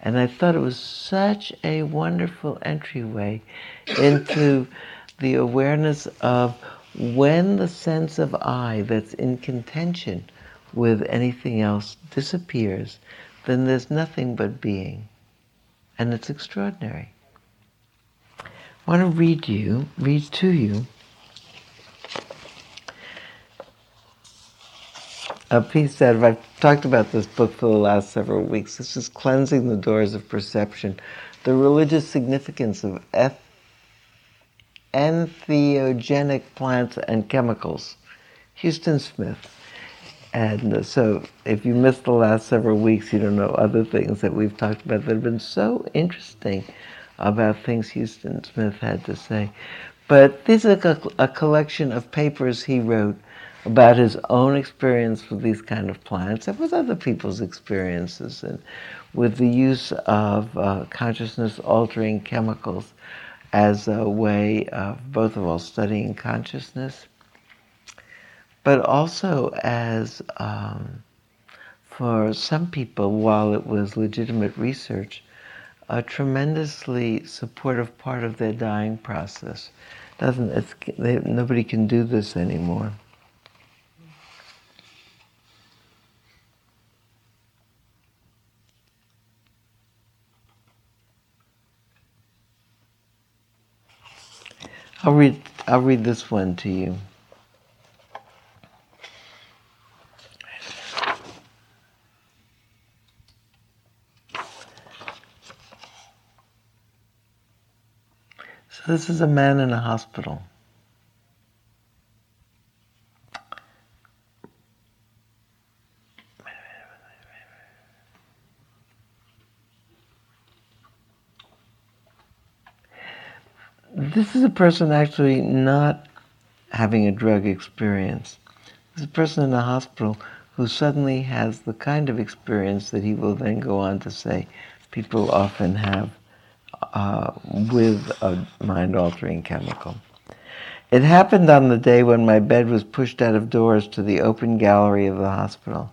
And I thought it was such a wonderful entryway into the awareness of when the sense of I that's in contention with anything else disappears, then there's nothing but being. And it's extraordinary. I want to read you, read to you a piece out of, I've talked about this book for the last several weeks. This is Cleansing the Doors of Perception, the religious significance of eth- entheogenic plants and chemicals. Houston Smith. And so if you missed the last several weeks, you don't know other things that we've talked about that have been so interesting about things Houston Smith had to say. But these are a, a collection of papers he wrote about his own experience with these kind of plants and with other people's experiences and with the use of uh, consciousness-altering chemicals as a way of both of all studying consciousness, but also as, um, for some people, while it was legitimate research, a tremendously supportive part of their dying process. Doesn't it's, they, nobody can do this anymore. I'll read. I'll read this one to you. So this is a man in a hospital. This is a person actually not having a drug experience. This is a person in a hospital who suddenly has the kind of experience that he will then go on to say people often have uh, with a mind-altering chemical. It happened on the day when my bed was pushed out of doors to the open gallery of the hospital.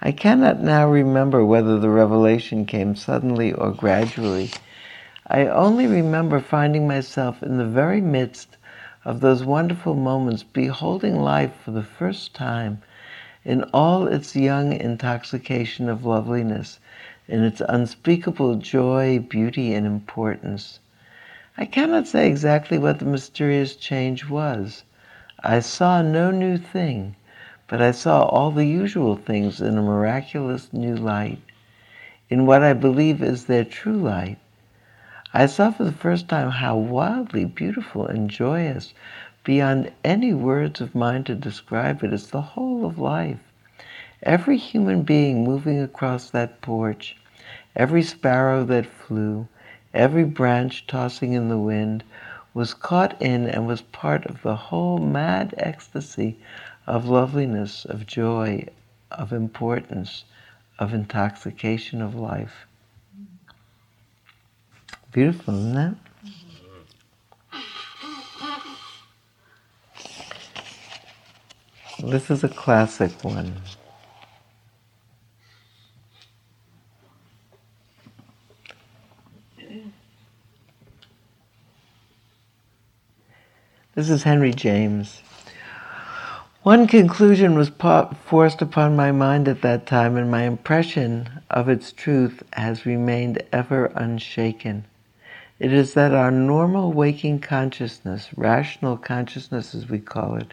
I cannot now remember whether the revelation came suddenly or gradually. I only remember finding myself in the very midst of those wonderful moments, beholding life for the first time in all its young intoxication of loveliness, in its unspeakable joy, beauty, and importance. I cannot say exactly what the mysterious change was. I saw no new thing, but I saw all the usual things in a miraculous new light, in what I believe is their true light. I saw for the first time how wildly beautiful and joyous, beyond any words of mine to describe it, is the whole of life. Every human being moving across that porch, every sparrow that flew, every branch tossing in the wind, was caught in and was part of the whole mad ecstasy of loveliness, of joy, of importance, of intoxication of life. Beautiful, isn't it? Mm-hmm. This is a classic one. This is Henry James. One conclusion was po- forced upon my mind at that time, and my impression of its truth has remained ever unshaken. It is that our normal waking consciousness, rational consciousness as we call it,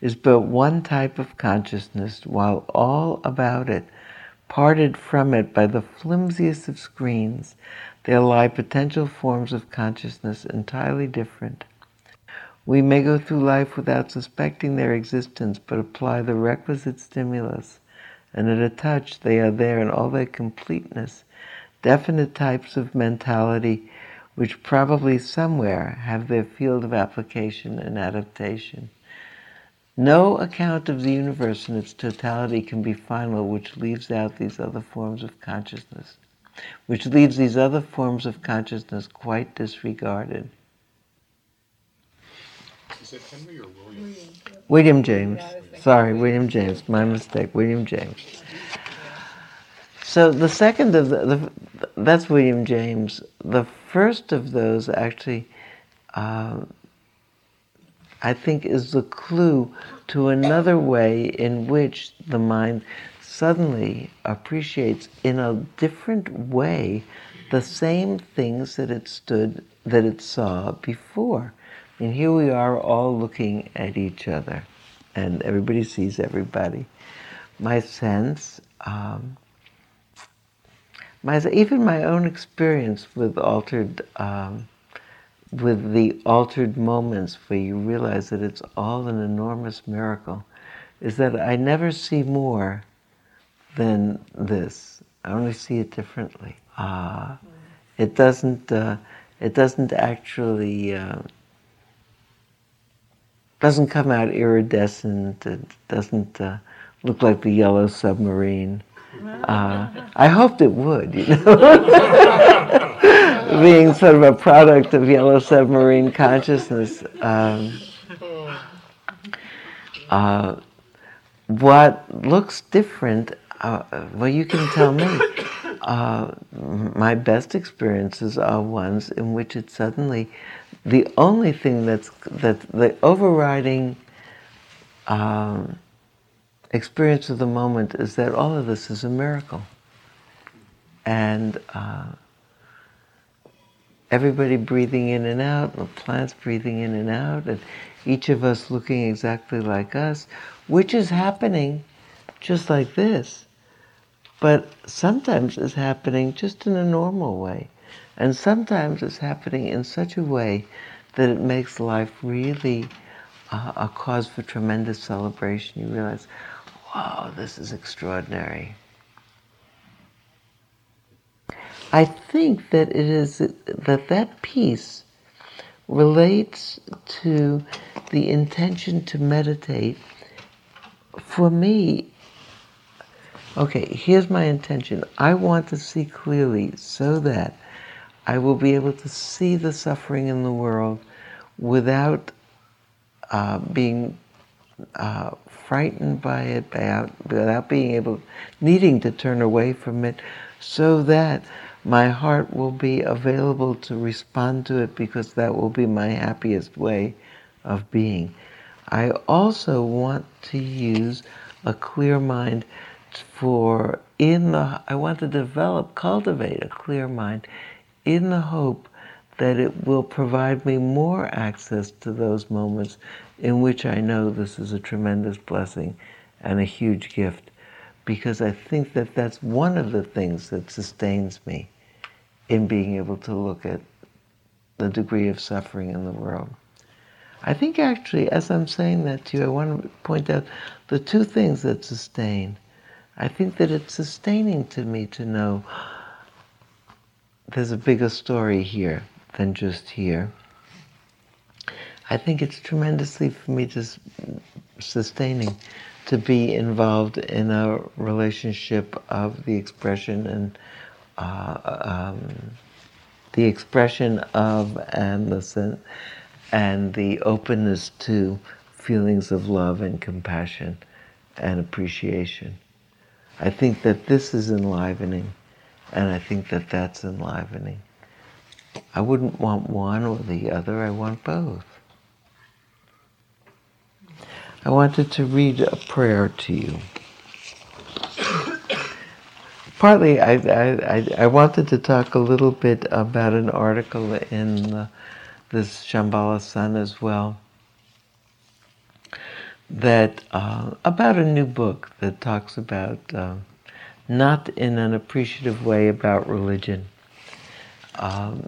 is but one type of consciousness, while all about it, parted from it by the flimsiest of screens, there lie potential forms of consciousness entirely different. We may go through life without suspecting their existence, but apply the requisite stimulus, and at a touch they are there in all their completeness, definite types of mentality, which probably somewhere have their field of application and adaptation. No account of the universe in its totality can be final which leaves out these other forms of consciousness, which leaves these other forms of consciousness quite disregarded. Is it Henry or William? William James. Sorry, William James. My mistake, William James. So the second of the, the that's William James. The first of those actually, um, I think, is the clue to another way in which the mind suddenly appreciates in a different way the same things that it stood, that it saw before. And here we are all looking at each other, and everybody sees everybody. my sense, um, my even my own experience with altered, um, with the altered moments where you realize that it's all an enormous miracle, is that I never see more than this. I only see it differently. Uh, it doesn't. Uh, it doesn't actually. Uh, doesn't come out iridescent. It doesn't uh, look like the Yellow Submarine. Uh, I hoped it would, you know, being sort of a product of Yellow Submarine consciousness. Um, uh, what looks different? Uh, well, you can tell me. Uh, my best experiences are ones in which it suddenly. The only thing that's, that the overriding um, experience of the moment is that all of this is a miracle. And uh, everybody breathing in and out, and the plants breathing in and out, and each of us looking exactly like us, which is happening just like this. But sometimes it's happening just in a normal way. And sometimes it's happening in such a way that it makes life really uh, a cause for tremendous celebration. You realize, wow, this is extraordinary. I think that it is that that piece relates to the intention to meditate. For me, okay, here's my intention. I want to see clearly so that I will be able to see the suffering in the world without uh, being uh, frightened by it, without, without being able, needing to turn away from it, so that my heart will be available to respond to it, because that will be my happiest way of being. I also want to use a clear mind for in the. I want to develop, cultivate a clear mind, in the hope that it will provide me more access to those moments in which I know this is a tremendous blessing and a huge gift, because I think that that's one of the things that sustains me in being able to look at the degree of suffering in the world. I think actually, as I'm saying that to you, I want to point out the two things that sustain. I think that it's sustaining to me to know there's a bigger story here than just here. I think it's tremendously for me to sustaining to be involved in a relationship of the expression and uh, um, the expression of and listen and the openness to feelings of love and compassion and appreciation. I think that this is enlivening. And I think that that's enlivening. I wouldn't want one or the other, I want both. I wanted to read a prayer to you. Partly, I, I, I wanted to talk a little bit about an article in the, this Shambhala Sun as well, that uh, about a new book that talks about uh, not in an appreciative way about religion, um,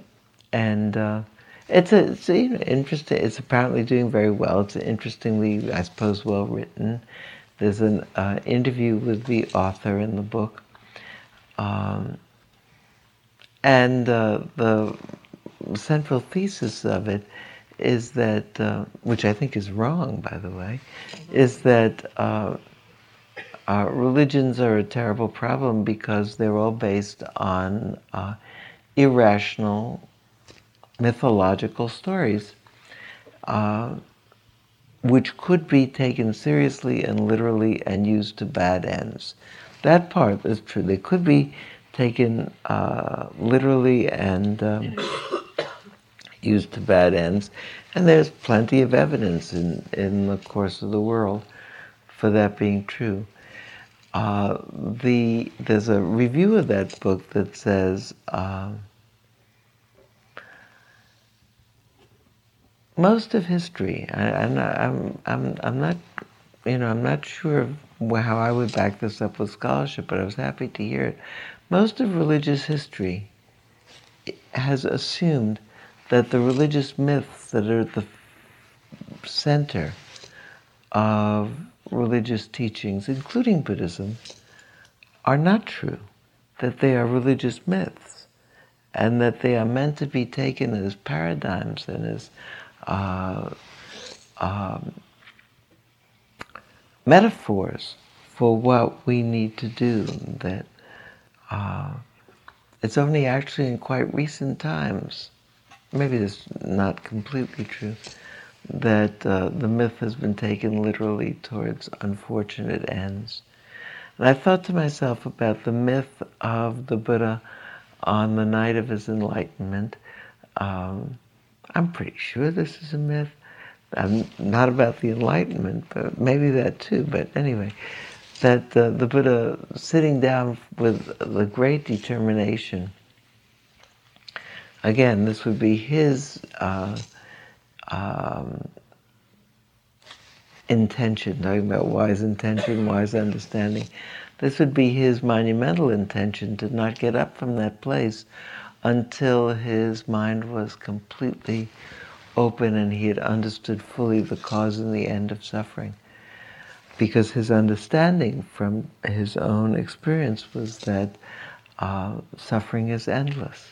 and uh, it's a it's a, you know, interesting. It's apparently doing very well. It's interestingly, I suppose, well written. There's an uh, interview with the author in the book, um, and uh, the central thesis of it is that, uh, which I think is wrong, by the way, is that. Uh, Uh, religions are a terrible problem because they're all based on uh, irrational, mythological stories, uh, which could be taken seriously and literally and used to bad ends. That part is true. They could be taken uh, literally and um, used to bad ends, and there's plenty of evidence in, in the course of the world for that being true. Uh, the there's a review of that book that says uh, most of history. I, I'm, not, I'm I'm I'm not, you know, I'm not sure of how I would back this up with scholarship, but I was happy to hear it. Most of religious history has assumed that the religious myths that are at the center of religious teachings, including Buddhism, are not true, that they are religious myths, and that they are meant to be taken as paradigms and as uh, um, metaphors for what we need to do. That uh, it's only actually in quite recent times, maybe this is not completely true, that uh, the myth has been taken literally towards unfortunate ends. And I thought to myself about the myth of the Buddha on the night of his enlightenment. Um, I'm pretty sure this is a myth. I'm not about the enlightenment, but maybe that too. But anyway, that uh, the Buddha sitting down with the great determination. Again, this would be his uh, Um, intention, talking about wise intention, wise understanding. This would be his monumental intention to not get up from that place until his mind was completely open and he had understood fully the cause and the end of suffering. Because his understanding from his own experience was that uh, suffering is endless.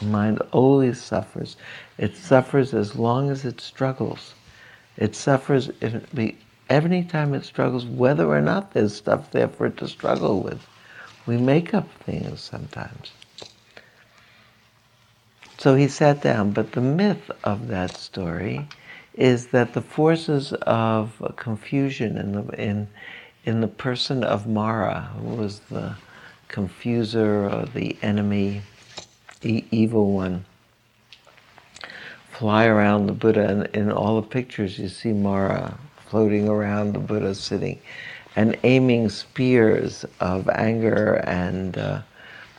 Mind always suffers. It suffers as long as it struggles. It suffers if it be, every time it struggles, whether or not there's stuff there for it to struggle with. We make up things sometimes. So he sat down, but the myth of that story is that the forces of confusion in the, in, in the person of Mara, who was the confuser or the enemy, the evil one, fly around the Buddha, and in all the pictures you see Mara floating around the Buddha sitting and aiming spears of anger and uh,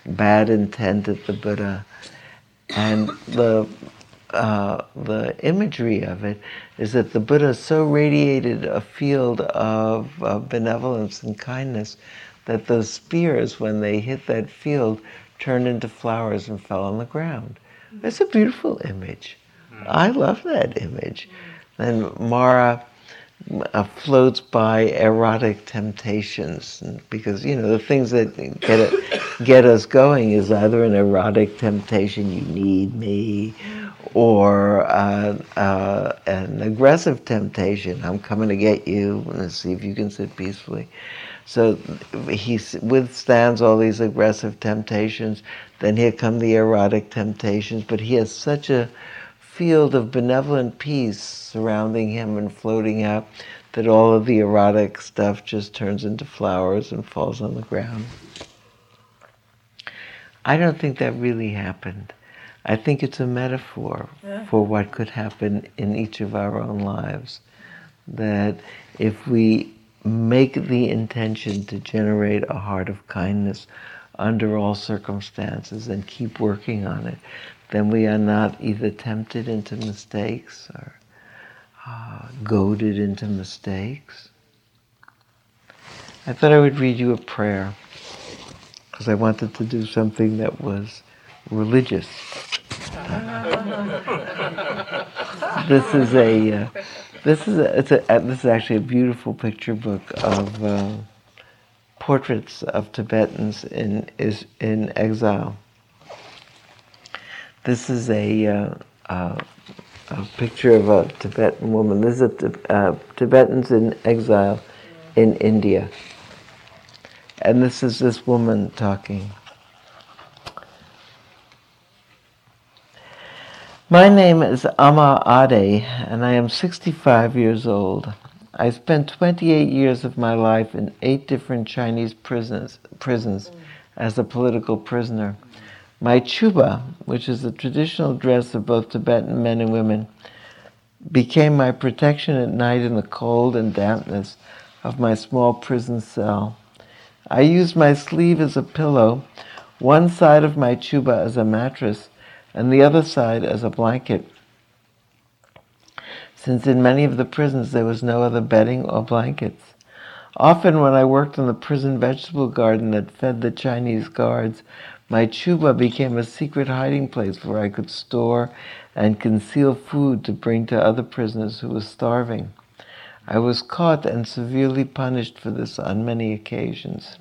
bad intent at the Buddha. And the uh, the imagery of it is that the Buddha so radiated a field of uh, benevolence and kindness that those spears, when they hit that field, turned into flowers and fell on the ground. It's a beautiful image. I love that image. Then Mara uh, floats by erotic temptations, because, you know, the things that get it, get us going is either an erotic temptation, you need me, or uh, uh, an aggressive temptation, I'm coming to get you, let's see if you can sit peacefully. So he withstands all these aggressive temptations. Then here come the erotic temptations. But he has such a field of benevolent peace surrounding him and floating up that all of the erotic stuff just turns into flowers and falls on the ground. I don't think that really happened. I think it's a metaphor yeah. for what could happen in each of our own lives. That if we make the intention to generate a heart of kindness under all circumstances and keep working on it, then we are not either tempted into mistakes or uh, goaded into mistakes. I thought I would read you a prayer because I wanted to do something that was religious. This is a... Uh, This is a, it's a, this is actually a beautiful picture book of uh, portraits of Tibetans in is in exile. This is a, uh, uh, a picture of a Tibetan woman. This is a, uh, Tibetans in exile in India, and this is this woman talking. My name is Ama Ade, and I am sixty-five years old. I spent twenty-eight years of my life in eight different Chinese prisons, prisons as a political prisoner. My chuba, which is the traditional dress of both Tibetan men and women, became my protection at night in the cold and dampness of my small prison cell. I used my sleeve as a pillow, one side of my chuba as a mattress, and the other side as a blanket, since in many of the prisons there was no other bedding or blankets. Often when I worked in the prison vegetable garden that fed the Chinese guards, my chuba became a secret hiding place where I could store and conceal food to bring to other prisoners who were starving. I was caught and severely punished for this on many occasions.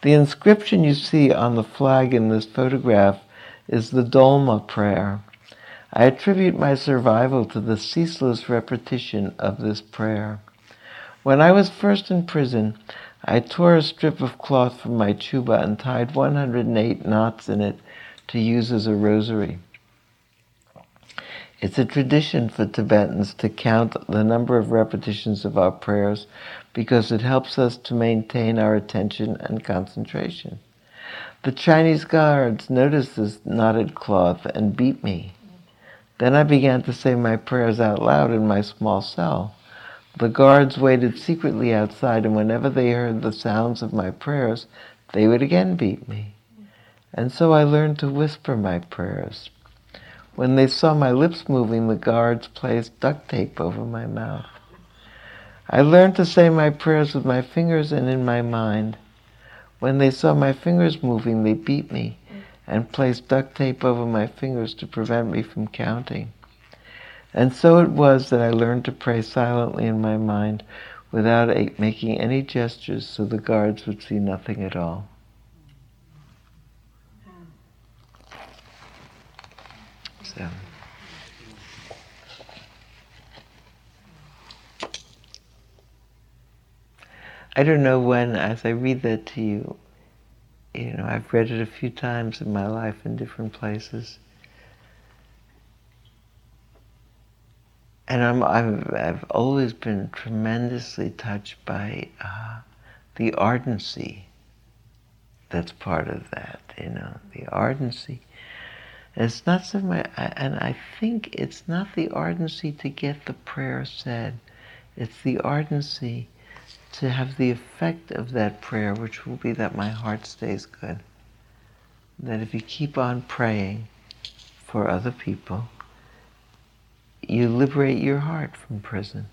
The inscription you see on the flag in this photograph is the Dolma prayer. I attribute my survival to the ceaseless repetition of this prayer. When I was first in prison, I tore a strip of cloth from my chuba and tied one hundred eight knots in it to use as a rosary. It's a tradition for Tibetans to count the number of repetitions of our prayers because it helps us to maintain our attention and concentration. The Chinese guards noticed this knotted cloth and beat me. Then I began to say my prayers out loud in my small cell. The guards waited secretly outside, and whenever they heard the sounds of my prayers, they would again beat me. And so I learned to whisper my prayers. When they saw my lips moving, the guards placed duct tape over my mouth. I learned to say my prayers with my fingers and in my mind. When they saw my fingers moving, they beat me and placed duct tape over my fingers to prevent me from counting. And so it was that I learned to pray silently in my mind without making any gestures, so the guards would see nothing at all. So. I don't know when, as I read that to you, you know, I've read it a few times in my life in different places, and I'm, I've, I've always been tremendously touched by uh, the ardency that's part of that, you know, the ardency. It's not so much, and I think it's not the ardency to get the prayer said. It's the ardency to have the effect of that prayer, which will be that my heart stays good. That if you keep on praying for other people, you liberate your heart from prison.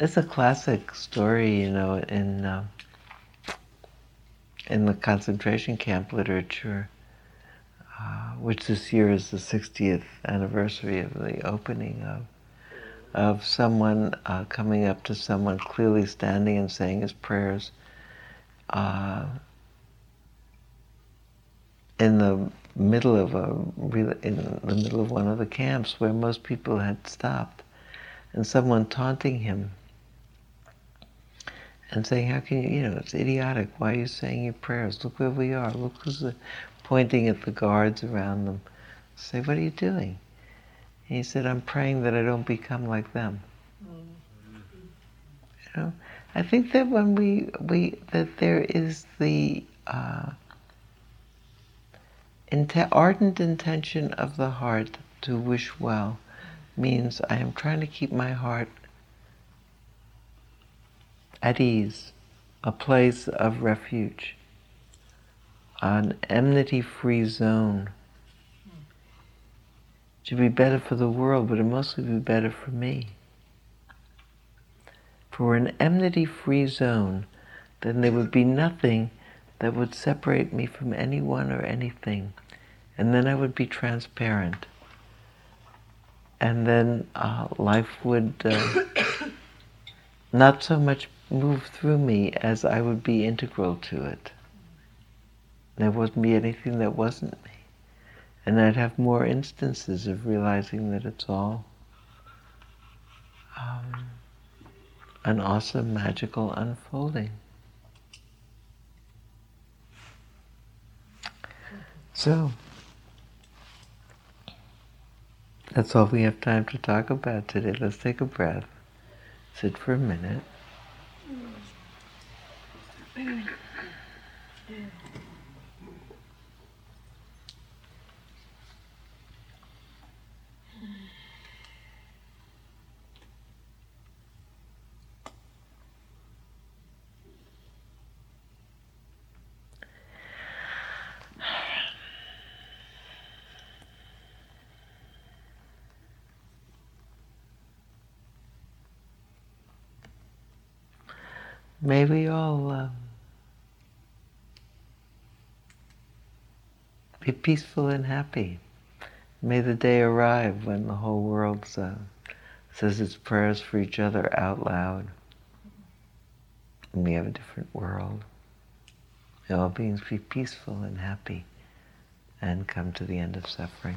It's a classic story, you know, in... Um, in the concentration camp literature, uh, which this year is the sixtieth anniversary of the opening of, of someone uh, coming up to someone clearly standing and saying his prayers uh, in the middle of a in the middle of one of the camps where most people had stopped, and someone taunting him and saying, how can you, you know, it's idiotic, why are you saying your prayers? Look where we are, look who's the, pointing at the guards around them. Say, what are you doing? And he said, I'm praying that I don't become like them. Mm-hmm. You know, I think that when we, we that there is the uh, inten- ardent intention of the heart to wish well, means I am trying to keep my heart at ease, a place of refuge, an enmity-free zone. It should be better for the world, but it mostly be better for me. If we were an enmity-free zone, then there would be nothing that would separate me from anyone or anything, and then I would be transparent, and then uh, life would uh, not so much move through me as I would be integral to it. There wouldn't be anything that wasn't me. And I'd have more instances of realizing that it's all um, an awesome, magical unfolding. So, that's all we have time to talk about today. Let's take a breath. Sit for a minute. May we all um, be peaceful and happy. May the day arrive when the whole world uh, says its prayers for each other out loud. And we have a different world. May all beings be peaceful and happy and come to the end of suffering.